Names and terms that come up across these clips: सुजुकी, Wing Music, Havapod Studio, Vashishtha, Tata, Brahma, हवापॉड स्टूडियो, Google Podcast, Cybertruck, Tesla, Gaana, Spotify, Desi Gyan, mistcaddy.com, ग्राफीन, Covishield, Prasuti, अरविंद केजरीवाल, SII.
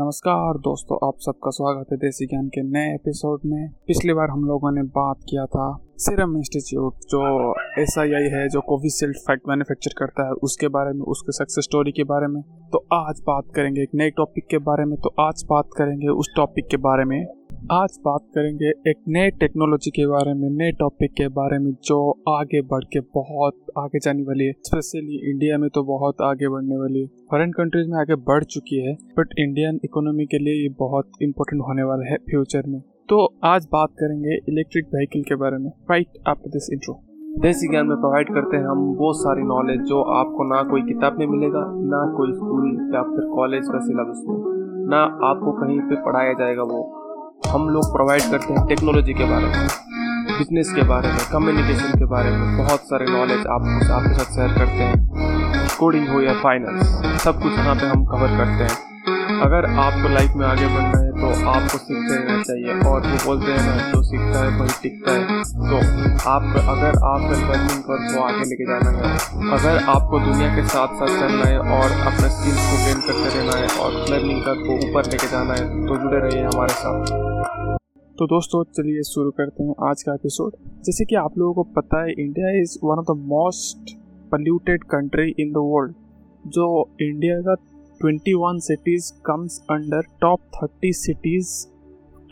नमस्कार दोस्तों, आप सबका स्वागत है देसी ज्ञान के नए एपिसोड में। पिछली बार हम लोगों ने बात किया था सीरम इंस्टीट्यूट जो SII है, जो कोविशील्ड मैन्युफैक्चर करता है, उसके बारे में, उसके सक्सेस स्टोरी के बारे में। तो आज बात करेंगे एक नए टॉपिक के बारे में। तो आज बात करेंगे उस टॉपिक के बारे में, आज बात करेंगे एक नए टेक्नोलॉजी के बारे में, नए टॉपिक के बारे में जो आगे बढ़ के बहुत आगे जाने वाली है। स्पेशली इंडिया में तो बहुत आगे बढ़ने वाली है, फॉरेन कंट्रीज में आगे बढ़ चुकी है, बट इंडियन इकोनॉमी के लिए ये बहुत इंपॉर्टेंट होने वाला है फ्यूचर में। तो आज बात करेंगे इलेक्ट्रिक व्हीकल के बारे में राइट आफ्टर दिस इंट्रो। देसी ज्ञान में प्रोवाइड करते हैं हम वो सारी नॉलेज जो आपको ना कोई किताब में मिलेगा, ना कोई स्कूल या फिर कॉलेज का सिलेबस में, ना आपको कहीं पे पढ़ाया जाएगा। वो हम लोग प्रोवाइड करते हैं टेक्नोलॉजी के बारे में, बिजनेस के बारे में, कम्युनिकेशन के बारे में, बहुत सारे नॉलेज आपके साथ शेयर करते हैं। कोडिंग हो या फाइनेंस, सब कुछ यहाँ पे हम कवर करते हैं। अगर आपको लाइफ में आगे बढ़ना है तो आपको सीखते रहना चाहिए, और वो बोलते हैं ना, जो सीखता है वही टिकता है। तो आप अगर आपका लर्निंग को आगे लेके जाना है, अगर आपको दुनिया के साथ साथ चलना है और अपने स्किल्स को गेन करते रहना है और लर्निंग का को ऊपर लेके जाना है, तो जुड़े रहिए हमारे साथ। तो दोस्तों चलिए शुरू करते हैं आज का एपिसोड। जैसे कि आप लोगों को पता है, India is one of the most polluted country in the world. जो इंडिया का 21 cities comes under top 30 cities,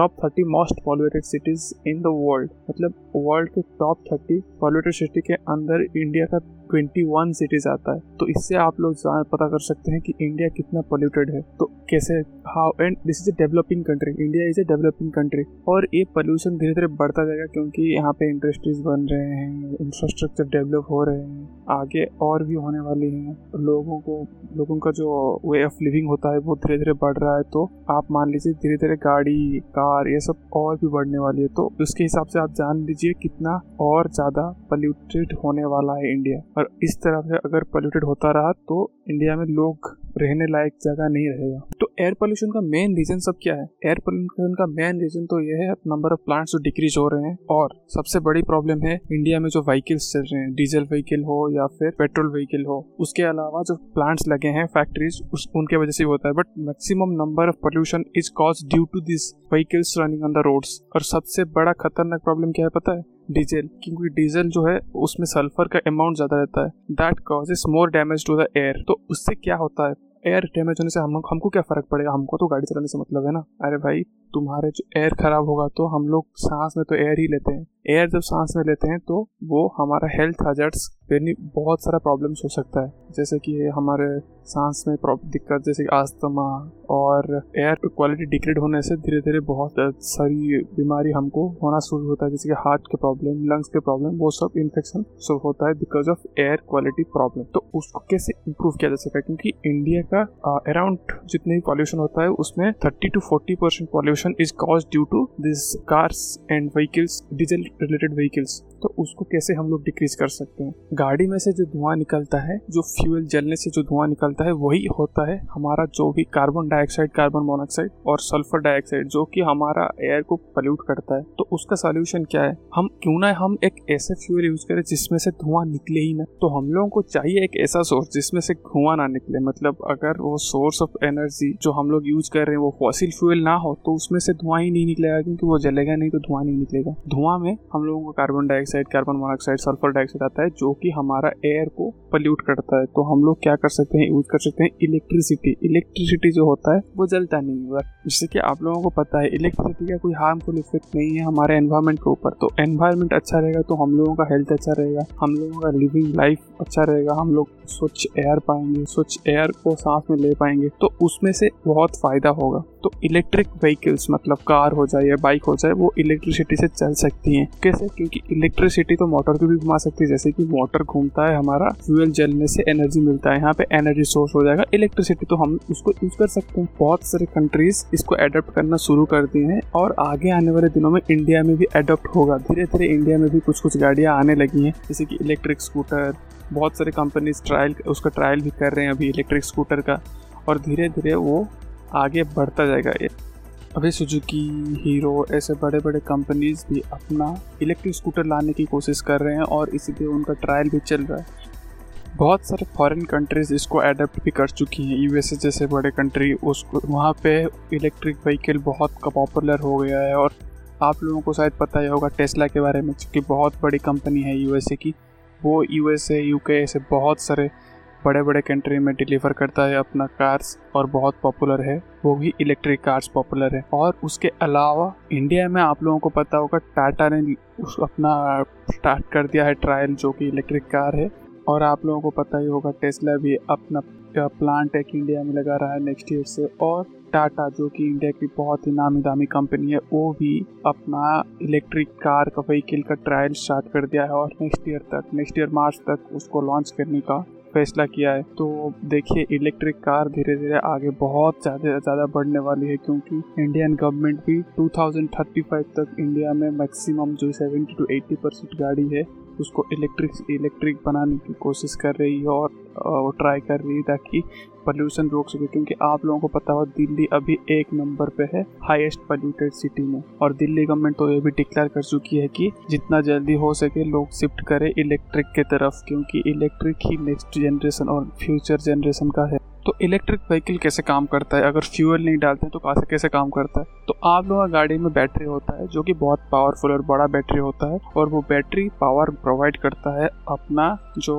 top 30 most polluted cities in the world। मतलब वर्ल्ड के top 30 polluted city के अंदर इंडिया का 21 cities आता है। तो इससे आप लोग पता कर सकते हैं कि इंडिया कितना polluted है। तो कैसे, how, and this is a developing country, India is a developing country, और ये पोल्यूशन धीरे धीरे बढ़ता जाएगा क्योंकि यहाँ पे इंडस्ट्रीज बन रहे हैं, इंफ्रास्ट्रक्चर डेवलप हो रहे हैं, आगे और भी होने वाली हैं। लोगों का जो वे ऑफ लिविंग होता है वो धीरे धीरे बढ़ रहा है। तो आप मान लीजिए धीरे धीरे गाड़ी, कार, ये सब और भी बढ़ने वाली है। तो उसके हिसाब से आप जान लीजिए कितना और ज़्यादा पल्यूटेड होने वाला है इंडिया। और इस तरह से अगर पल्यूटेड होता रहा तो इंडिया में लोग रहने लायक जगह नहीं रहेगा। तो एयर पोल्यूशन का मेन रीजन सब क्या है? एयर पोल्यूशन का मेन रीजन तो यह है नंबर ऑफ प्लांट्स जो डिक्रीज हो रहे हैं, और सबसे बड़ी प्रॉब्लम है इंडिया में जो व्हीकल्स चल रहे हैं, डीजल व्हीकल हो या फिर पेट्रोल व्हीकल हो, उसके अलावा जो प्लांट्स लगे हैं, फैक्ट्रीज, उनके वजह से होता है। But maximum number of pollution is cause due to this vehicles running on the roads. और सबसे बड़ा खतरनाक प्रॉब्लम क्या है पता है? डीजल, क्योंकि डीजल जो है उसमें सल्फर का अमाउंट ज़्यादा रहता है, that causes more damage to the air. तो उससे क्या होता है, एयर डैमेज होने से हमको क्या फ़र्क पड़ेगा? हमको तो गाड़ी चलाने से मतलब है ना। अरे भाई, तुम्हारे जो एयर ख़राब होगा तो हम लोग सांस में तो एयर ही लेते हैं, एयर जब सांस में लेते हैं तो वो हमारा हेल्थ हैजर्ड्स यानी बहुत सारा प्रॉब्लम्स हो सकता है, जैसे कि हमारे सांस में दिक्कत, जैसे अस्थमा, और एयर क्वालिटी डिग्रेड होने से धीरे धीरे बहुत सारी बीमारी हमको होना शुरू होता है, जैसे कि हार्ट के प्रॉब्लम, लंग्स के प्रॉब्लम, वो सब इन्फेक्शन सब होता है because of air quality problem. तो उसको कैसे इम्प्रूव किया जा सकता है? क्योंकि इंडिया का अराउंड जितने भी पॉल्यूशन होता है उसमें 30-40% pollution is cause due to this cars and vehicles, diesel related vehicles. तो उसको कैसे हम लोग डिक्रीज कर सकते हैं? गाड़ी में से जो धुआं निकलता है, जो फ्यूल जलने से जो धुआं निकलता है, वही होता है हमारा जो भी कार्बन डाइऑक्साइड, कार्बन मोनोऑक्साइड और सल्फर डाइऑक्साइड, जो कि हमारा एयर को पल्यूट करता है। तो उसका सॉल्यूशन क्या है? हम क्यों ना हम एक ऐसे फ्यूल यूज करें जिसमें से धुआं निकले ही ना। तो हम लोगों को चाहिए एक ऐसा सोर्स जिसमें से धुआं ना निकले। मतलब अगर वो सोर्स ऑफ एनर्जी जो हम लोग यूज कर रहे हैं वो फॉसिल फ्यूल ना हो तो उसमें से धुआं ही नहीं निकलेगा, क्योंकि वो जलेगा नहीं तो धुआं नहीं निकलेगा। धुआं में हम लोगों को carbon dioxide, carbon monoxide, sulphur dioxide आता है जो कि हमारा एयर को पल्यूट करता है। तो हम लोग क्या कर सकते हैं? यूज कर सकते हैं इलेक्ट्रिसिटी। इलेक्ट्रिसिटी जो होता है वो जलता नहीं है, जिससे कि आप लोगों को पता है इलेक्ट्रिसिटी का कोई हार्मफुल इफेक्ट नहीं है हमारे एनवायरनमेंट के ऊपर। तो एनवायरनमेंट अच्छा रहेगा तो हम लोगों का हेल्थ अच्छा रहेगा, हम लोगों का लिविंग लाइफ अच्छा रहेगा, हम लोग स्वच्छ एयर पाएंगे, स्वच्छ एयर को सांस में ले पाएंगे, तो उसमें से बहुत फायदा होगा। तो इलेक्ट्रिक व्हीकल्स मतलब कार हो जाए या बाइक हो जाए, वो इलेक्ट्रिसिटी से चल सकती हैं। कैसे? क्योंकि इलेक्ट्रिसिटी तो मोटर को भी घुमा सकती है, जैसे कि मोटर घूमता है, हमारा फ्यूल जलने से एनर्जी मिलता है, यहाँ पे एनर्जी सोर्स हो जाएगा इलेक्ट्रिसिटी। तो हम उसको यूज कर सकते हैं। बहुत सारे कंट्रीज इसको एडॉप्ट करना शुरू कर दी हैं, और आगे आने वाले दिनों में इंडिया में भी एडॉप्ट होगा। धीरे धीरे इंडिया में भी कुछ कुछ गाड़ियाँ आने लगी हैं, जैसे कि इलेक्ट्रिक स्कूटर। बहुत सारे कंपनीज ट्रायल भी कर रहे हैं अभी इलेक्ट्रिक स्कूटर का, और धीरे धीरे वो आगे बढ़ता जाएगा। अभी सुजुकी, हीरो, ऐसे बड़े बड़े कंपनीज भी अपना इलेक्ट्रिक स्कूटर लाने की कोशिश कर रहे हैं, और इसीलिए उनका ट्रायल भी चल रहा है। बहुत सारे फॉरेन कंट्रीज इसको अडॉप्ट भी कर चुकी हैं। यूएसए जैसे बड़े कंट्री उसको वहाँ पे इलेक्ट्रिक व्हीकल बहुत पॉपुलर हो गया है। और आप लोगों को शायद पता ही होगा टेस्ला के बारे में, क्योंकि बहुत बड़ी कंपनी है यूएसए की। वो यूएसए यूके ऐसे बहुत सारे बड़े बड़े कंट्री में डिलीवर करता है अपना कार्स और बहुत पॉपुलर है, वो भी इलेक्ट्रिक कार्स पॉपुलर है। और उसके अलावा इंडिया में आप लोगों को पता होगा टाटा ने अपना स्टार्ट कर दिया है ट्रायल, जो कि इलेक्ट्रिक कार है। और आप लोगों को पता ही होगा टेस्ला भी अपना प्लांट एक इंडिया में लगा रहा है नेक्स्ट ईयर से। और टाटा जो कि इंडिया की बहुत ही नामी दामी कंपनी है, वो भी अपना इलेक्ट्रिक कार का व्हीकल का ट्रायल स्टार्ट कर दिया है और नेक्स्ट ईयर मार्च तक उसको लॉन्च करने का फैसला किया है। तो देखिए इलेक्ट्रिक कार धीरे धीरे आगे बहुत ज़्यादा बढ़ने वाली है, क्योंकि इंडियन गवर्नमेंट भी 2035 तक इंडिया में मैक्सिमम जो 70-80% गाड़ी है उसको इलेक्ट्रिक बनाने की कोशिश कर रही है और ट्राई कर रही है ताकि पोल्यूशन रोक सके। क्योंकि आप लोगों को पता हो दिल्ली अभी 1 नंबर पे है हाईएस्ट पोल्यूटेड सिटी में। और दिल्ली गवर्नमेंट तो ये भी डिक्लेयर कर चुकी है कि जितना जल्दी हो सके लोग शिफ्ट करें इलेक्ट्रिक के तरफ, क्योंकि इलेक्ट्रिक ही नेक्स्ट जनरेशन और फ्यूचर जनरेशन का है। तो इलेक्ट्रिक व्हीकल कैसे काम करता है? अगर फ्यूल नहीं डालते हैं तो कैसे काम करता है? तो आप लोगों की गाड़ी में बैटरी होता है जो कि बहुत पावरफुल और बड़ा बैटरी होता है, और वो बैटरी पावर प्रोवाइड करता है अपना जो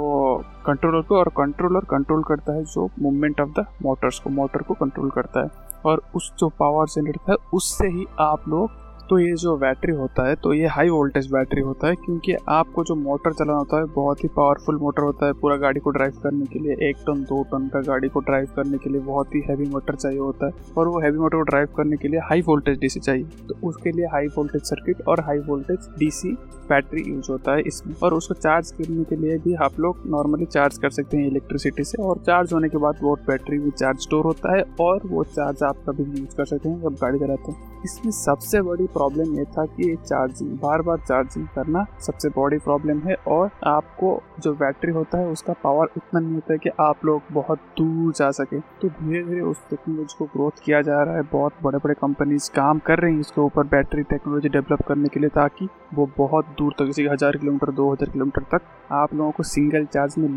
कंट्रोलर को, और कंट्रोलर कंट्रोल करता है जो मूवमेंट ऑफ द मोटर्स को, मोटर को कंट्रोल करता है। और उस जो पावर जनरेट होता है उससे ही आप लोग, तो ये जो बैटरी होता है तो ये हाई वोल्टेज बैटरी होता है, क्योंकि आपको जो मोटर चलाना होता है बहुत ही पावरफुल मोटर होता है पूरा गाड़ी को ड्राइव करने के लिए। 1 टन 2 टन का गाड़ी को ड्राइव करने के लिए बहुत ही हैवी मोटर चाहिए होता है, और वो हैवी मोटर को ड्राइव करने के लिए हाई वोल्टेज डीसी चाहिए। तो उसके लिए हाई वोल्टेज सर्किट और high voltage DC battery use होता है इसमें। और उसको चार्ज करने के लिए भी आप लोग नॉर्मली चार्ज कर सकते हैं इलेक्ट्रिसिटी से, और चार्ज होने के बाद वो बैटरी में चार्ज स्टोर होता है और वो चार्ज आप कभी यूज कर सकते हैं जब गाड़ी चलाते हैं। इसमें सबसे बड़ी प्रॉब्लम ये था कि चार्जिंग, बार चार्जिंग करना सबसे बड़ी प्रॉब्लम है। और आपको जो बैटरी होता है उसका पावर उतना नहीं होता है कि आप लोग बहुत दूर जा सके। तो धीरे धीरे उस टेक्नोलॉजी को ग्रोथ किया जा रहा है, बहुत बड़े बड़े कंपनीज काम कर रही हैं इसके ऊपर बैटरी टेक्नोलॉजी डेवलप करने के लिए, ताकि वो बहुत दूर तक, जैसे 1000 किलोमीटर 2000 किलोमीटर तक आप लोगों को सिंगल चार्ज में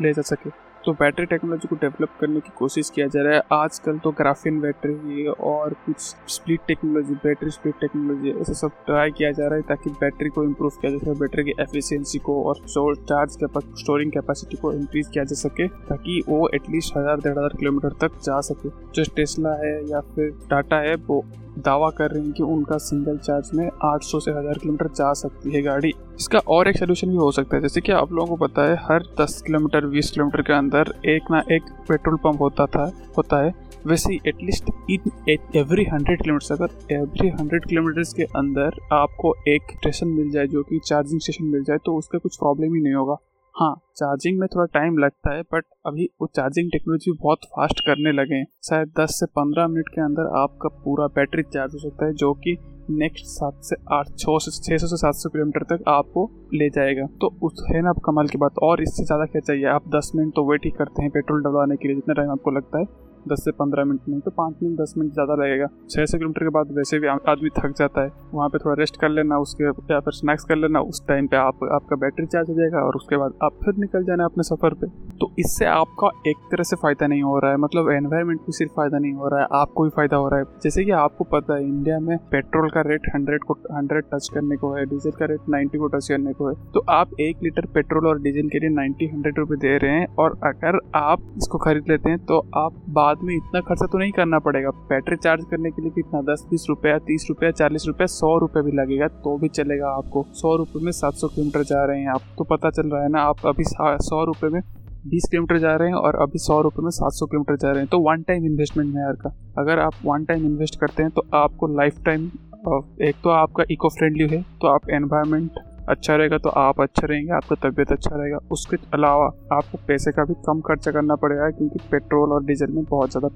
ले जा सके। तो बैटरी टेक्नोलॉजी को डेवलप करने की कोशिश किया जा रहा है। आजकल तो ग्राफीन बैटरी और कुछ बैटरी स्प्लिट टेक्नोलॉजी ऐसा सब ट्राई किया जा रहा है, ताकि बैटरी को इम्प्रूव किया जा सके, बैटरी की एफिशिएंसी को और चार्ज स्टोरिंग कैपेसिटी को इंक्रीज किया जा सके, ताकि वो एटलीस्ट 1000-1500 किलोमीटर तक जा सके। जो टेस्ला है या फिर टाटा है वो दावा कर रहे हैं कि उनका सिंगल चार्ज में 800-1000 किलोमीटर जा सकती है गाड़ी। इसका और एक सोल्यूशन भी हो सकता है, जैसे कि आप लोगों को पता है हर 10-20 किलोमीटर के अंदर एक ना एक पेट्रोल पंप होता है। वैसे एटलीस्ट एवरी 100 किलोमीटर के अंदर आपको एक स्टेशन मिल जाए, जो कि चार्जिंग स्टेशन मिल जाए, तो उसका कुछ प्रॉब्लम ही नहीं होगा। हाँ, चार्जिंग में थोड़ा टाइम लगता है, बट अभी वो चार्जिंग टेक्नोलॉजी बहुत फास्ट करने लगे हैं। शायद 10 से 15 मिनट के अंदर आपका पूरा बैटरी चार्ज हो सकता है, जो कि नेक्स्ट 600 से 700 किलोमीटर तक आपको ले जाएगा। तो उस है ना कमाल की बात। और इससे ज़्यादा क्या चाहिए? आप 10 मिनट तो वेट ही करते हैं पेट्रोल डलवाने के लिए, जितना टाइम आपको लगता है 10 से 15 मिनट में, तो 5-10 मिनट ज़्यादा लगेगा। 600 किलोमीटर के बाद वैसे भी आदमी थक जाता है, वहाँ पे थोड़ा रेस्ट कर लेना उसके या फिर स्नैक्स कर लेना, उस टाइम पे आपका बैटरी चार्ज हो जाएगा और उसके बाद आप फिर निकल जाना अपने सफ़र पे। तो इससे आपका एक तरह से फ़ायदा नहीं हो रहा है, मतलब एनवायरनमेंट को सिर्फ फ़ायदा नहीं हो रहा है, आपको भी फ़ायदा हो रहा है। जैसे कि आपको पता है इंडिया में पेट्रोल का रेट 100 टच करने को है, डीजल का रेट 90 को टच करने को है। तो आप 1 लीटर पेट्रोल और डीजल के लिए 90-100 रुपये दे रहे हैं, और अगर आप इसको खरीद लेते हैं तो आप बाद में इतना खर्चा तो नहीं करना पड़ेगा बैटरी चार्ज करने के लिए, कितना 10-20 रुपया 30 रुपया 40 रुपया 100 रुपये भी लगेगा तो भी चलेगा आपको। 100 रुपये में 700 किलोमीटर जा रहे हैं आप, तो पता चल रहा है ना, आप अभी 100 रुपये में 20 किलोमीटर जा रहे हैं और अभी 100 रुपये में 700 किलोमीटर जा रहे हैं। तो वन टाइम इन्वेस्टमेंट है यार का। अगर आप वन टाइम इन्वेस्ट करते हैं तो आपको लाइफ टाइम, एक तो आपका इको फ्रेंडली है तो आप एनवायरनमेंट अच्छा रहेगा, तो आप अच्छे रहेंगे, आपका तबीयत अच्छा रहेगा। उसके अलावा आपको पैसे का भी कम खर्चा करना पड़ेगा, क्योंकि पेट्रोल और डीजल में बहुत ज़्यादा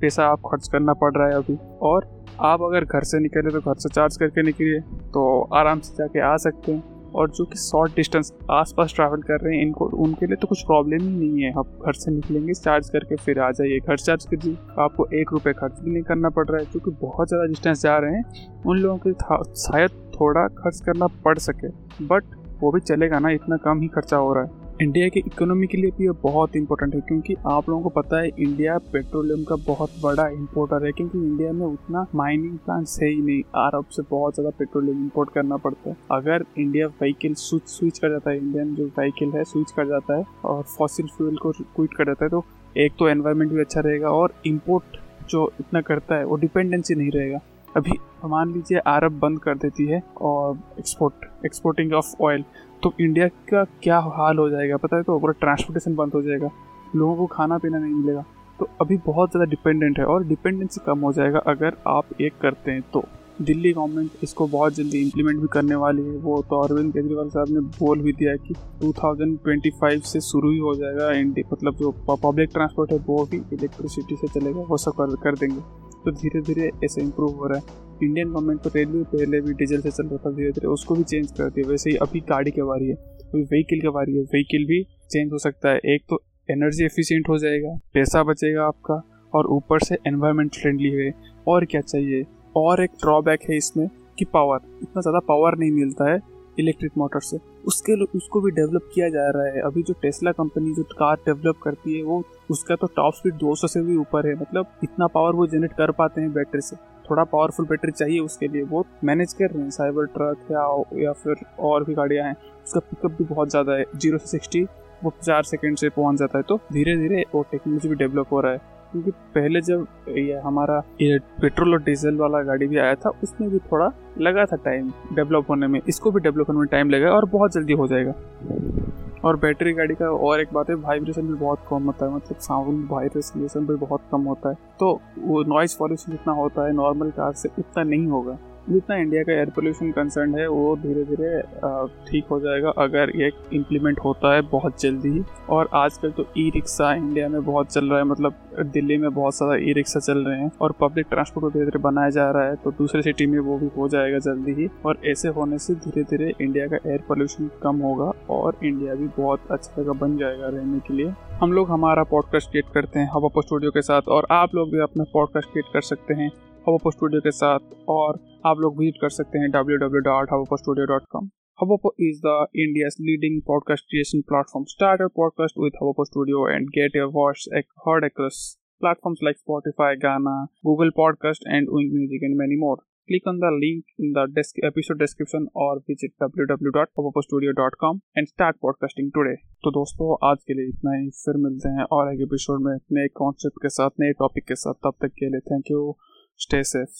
पैसा आप खर्च करना पड़ रहा है अभी। और आप अगर घर से निकले तो घर से चार्ज करके निकलिए, तो आराम से जाके आ सकते हैं। और जो कि शॉर्ट डिस्टेंस आसपास ट्रैवल कर रहे हैं इनको, उनके लिए तो कुछ प्रॉब्लम ही नहीं है, आप घर से निकलेंगे चार्ज करके फिर आ जाइए, घर चार्ज कीजिए, आपको 1 रुपये खर्च भी नहीं करना पड़ रहा है। क्योंकि बहुत ज़्यादा डिस्टेंस जा रहे हैं उन लोगों के शायद थोड़ा खर्च करना पड़ सके, बट वो भी चलेगा ना, इतना कम ही खर्चा हो रहा है। इंडिया की इकोनॉमी के लिए भी ये बहुत इंपॉर्टेंट है, क्योंकि आप लोगों को पता है इंडिया पेट्रोलियम का बहुत बड़ा इंपोर्टर है, क्योंकि इंडिया में उतना माइनिंग प्लांट्स है ही नहीं। अरब से बहुत ज़्यादा पेट्रोलियम इंपोर्ट करना पड़ता है। अगर इंडिया व्हीकल स्विच कर जाता है, इंडियन जो व्हीकल है स्विच कर जाता है और फॉसिल फ्यूल को क्विट कर जाता है, तो एक तो एनवायरनमेंट भी अच्छा रहेगा और इम्पोर्ट जो इतना करता है वो डिपेंडेंसी नहीं रहेगा। अभी मान लीजिए अरब बंद कर देती है और एक्सपोर्टिंग ऑफ ऑयल, तो इंडिया का क्या हाल हो जाएगा पता है। तो पूरा ट्रांसपोर्टेशन बंद हो जाएगा, लोगों को खाना पीना नहीं मिलेगा। तो अभी बहुत ज़्यादा डिपेंडेंट है और डिपेंडेंसी कम हो जाएगा अगर आप एक करते हैं तो। दिल्ली गवर्नमेंट इसको बहुत जल्दी इम्प्लीमेंट भी करने वाली है। वो तो अरविंद केजरीवाल साहब ने बोल भी दिया है कि 2025 से शुरू ही हो जाएगा इंडिया, मतलब जो पब्लिक ट्रांसपोर्ट है वो भी इलेक्ट्रिसिटी से चलेगा, वो सब कर देंगे। तो धीरे धीरे ऐसे इम्प्रूव हो रहा है। इंडियन गवर्नमेंट तो रेलवे पहले भी डीजल से चल रहा था, धीरे धीरे उसको भी चेंज करती है। वैसे ही अभी गाड़ी के बारी है, अभी व्हीकल के बारी है, व्हीकल भी चेंज हो सकता है। एक तो एनर्जी एफिशिएंट हो जाएगा, पैसा बचेगा आपका, और ऊपर से एनवायरमेंट फ्रेंडली है। और क्या चाहिए। और एक ड्रॉबैक है इसमें कि पावर, इतना ज़्यादा पावर नहीं मिलता है इलेक्ट्रिक मोटर से। उसके लिए उसको भी डेवलप किया जा रहा है। अभी जो टेस्ला कंपनी जो कार डेवलप करती है वो उसका तो टॉप स्पीड 200 से भी ऊपर है, मतलब इतना पावर वो जनरेट कर पाते हैं बैटरी से। थोड़ा पावरफुल बैटरी चाहिए उसके लिए, वो मैनेज कर रहे हैं। साइबर ट्रक या फिर और भी गाड़ियाँ हैं, उसका पिकअप भी बहुत ज़्यादा है, 0 से 60 वो 4 सेकेंड से पहुँच जाता है। तो धीरे धीरे वो टेक्नोलॉजी भी डेवलप हो रहा है, क्योंकि पहले जब ये हमारा पेट्रोल और डीजल वाला गाड़ी भी आया था उसमें भी थोड़ा लगा था टाइम डेवलप होने में, इसको भी डेवलप होने में टाइम लगेगा और बहुत जल्दी हो जाएगा। और बैटरी गाड़ी का और एक बात है, वाइब्रेशन भी बहुत कम होता है, मतलब साउंड वाइब्रेशन भी बहुत कम होता है। तो वो नॉइज़ पॉल्यूशन जितना होता है नॉर्मल कार से उतना नहीं होगा। जितना इंडिया का एयर पोल्यूशन कंसर्न है वो धीरे धीरे ठीक हो जाएगा अगर ये इम्प्लीमेंट होता है बहुत जल्दी ही। और आजकल तो ई रिक्शा इंडिया में बहुत चल रहा है, मतलब दिल्ली में बहुत सारा ई रिक्शा चल रहे हैं और पब्लिक ट्रांसपोर्ट को धीरे धीरे बनाया जा रहा है। तो दूसरे सिटी में वो भी हो जाएगा जल्दी ही, और ऐसे होने से धीरे धीरे इंडिया का एयर पोल्यूशन कम होगा और इंडिया भी बहुत अच्छा जगह बन जाएगा रहने के लिए। हम लोग हमारा पॉडकास्ट क्रिएट करते हैं हवापॉड स्टूडियो के साथ, और आप लोग भी अपना पॉडकास्ट क्रिएट कर सकते हैं हवापॉड स्टूडियो के साथ, और आप लोग विजिट कर सकते हैं www.havapodstudio.com। Havapod is the India's leading podcast creation platform. Start your podcast with Havapod Studio and get your voice heard across platforms like Spotify, Gaana, Google Podcast and Wing Music and many more. Click on the link in the episode description or visit www.havapodstudio.com and start podcasting today. तो दोस्तों आज के लिए इतना ही, फिर मिलते हैं और एक एपिसोड में नए कॉन्सेप्ट के साथ, नए टॉपिक के साथ। तब तक के लिए थैंक यू, स्टे सेफ।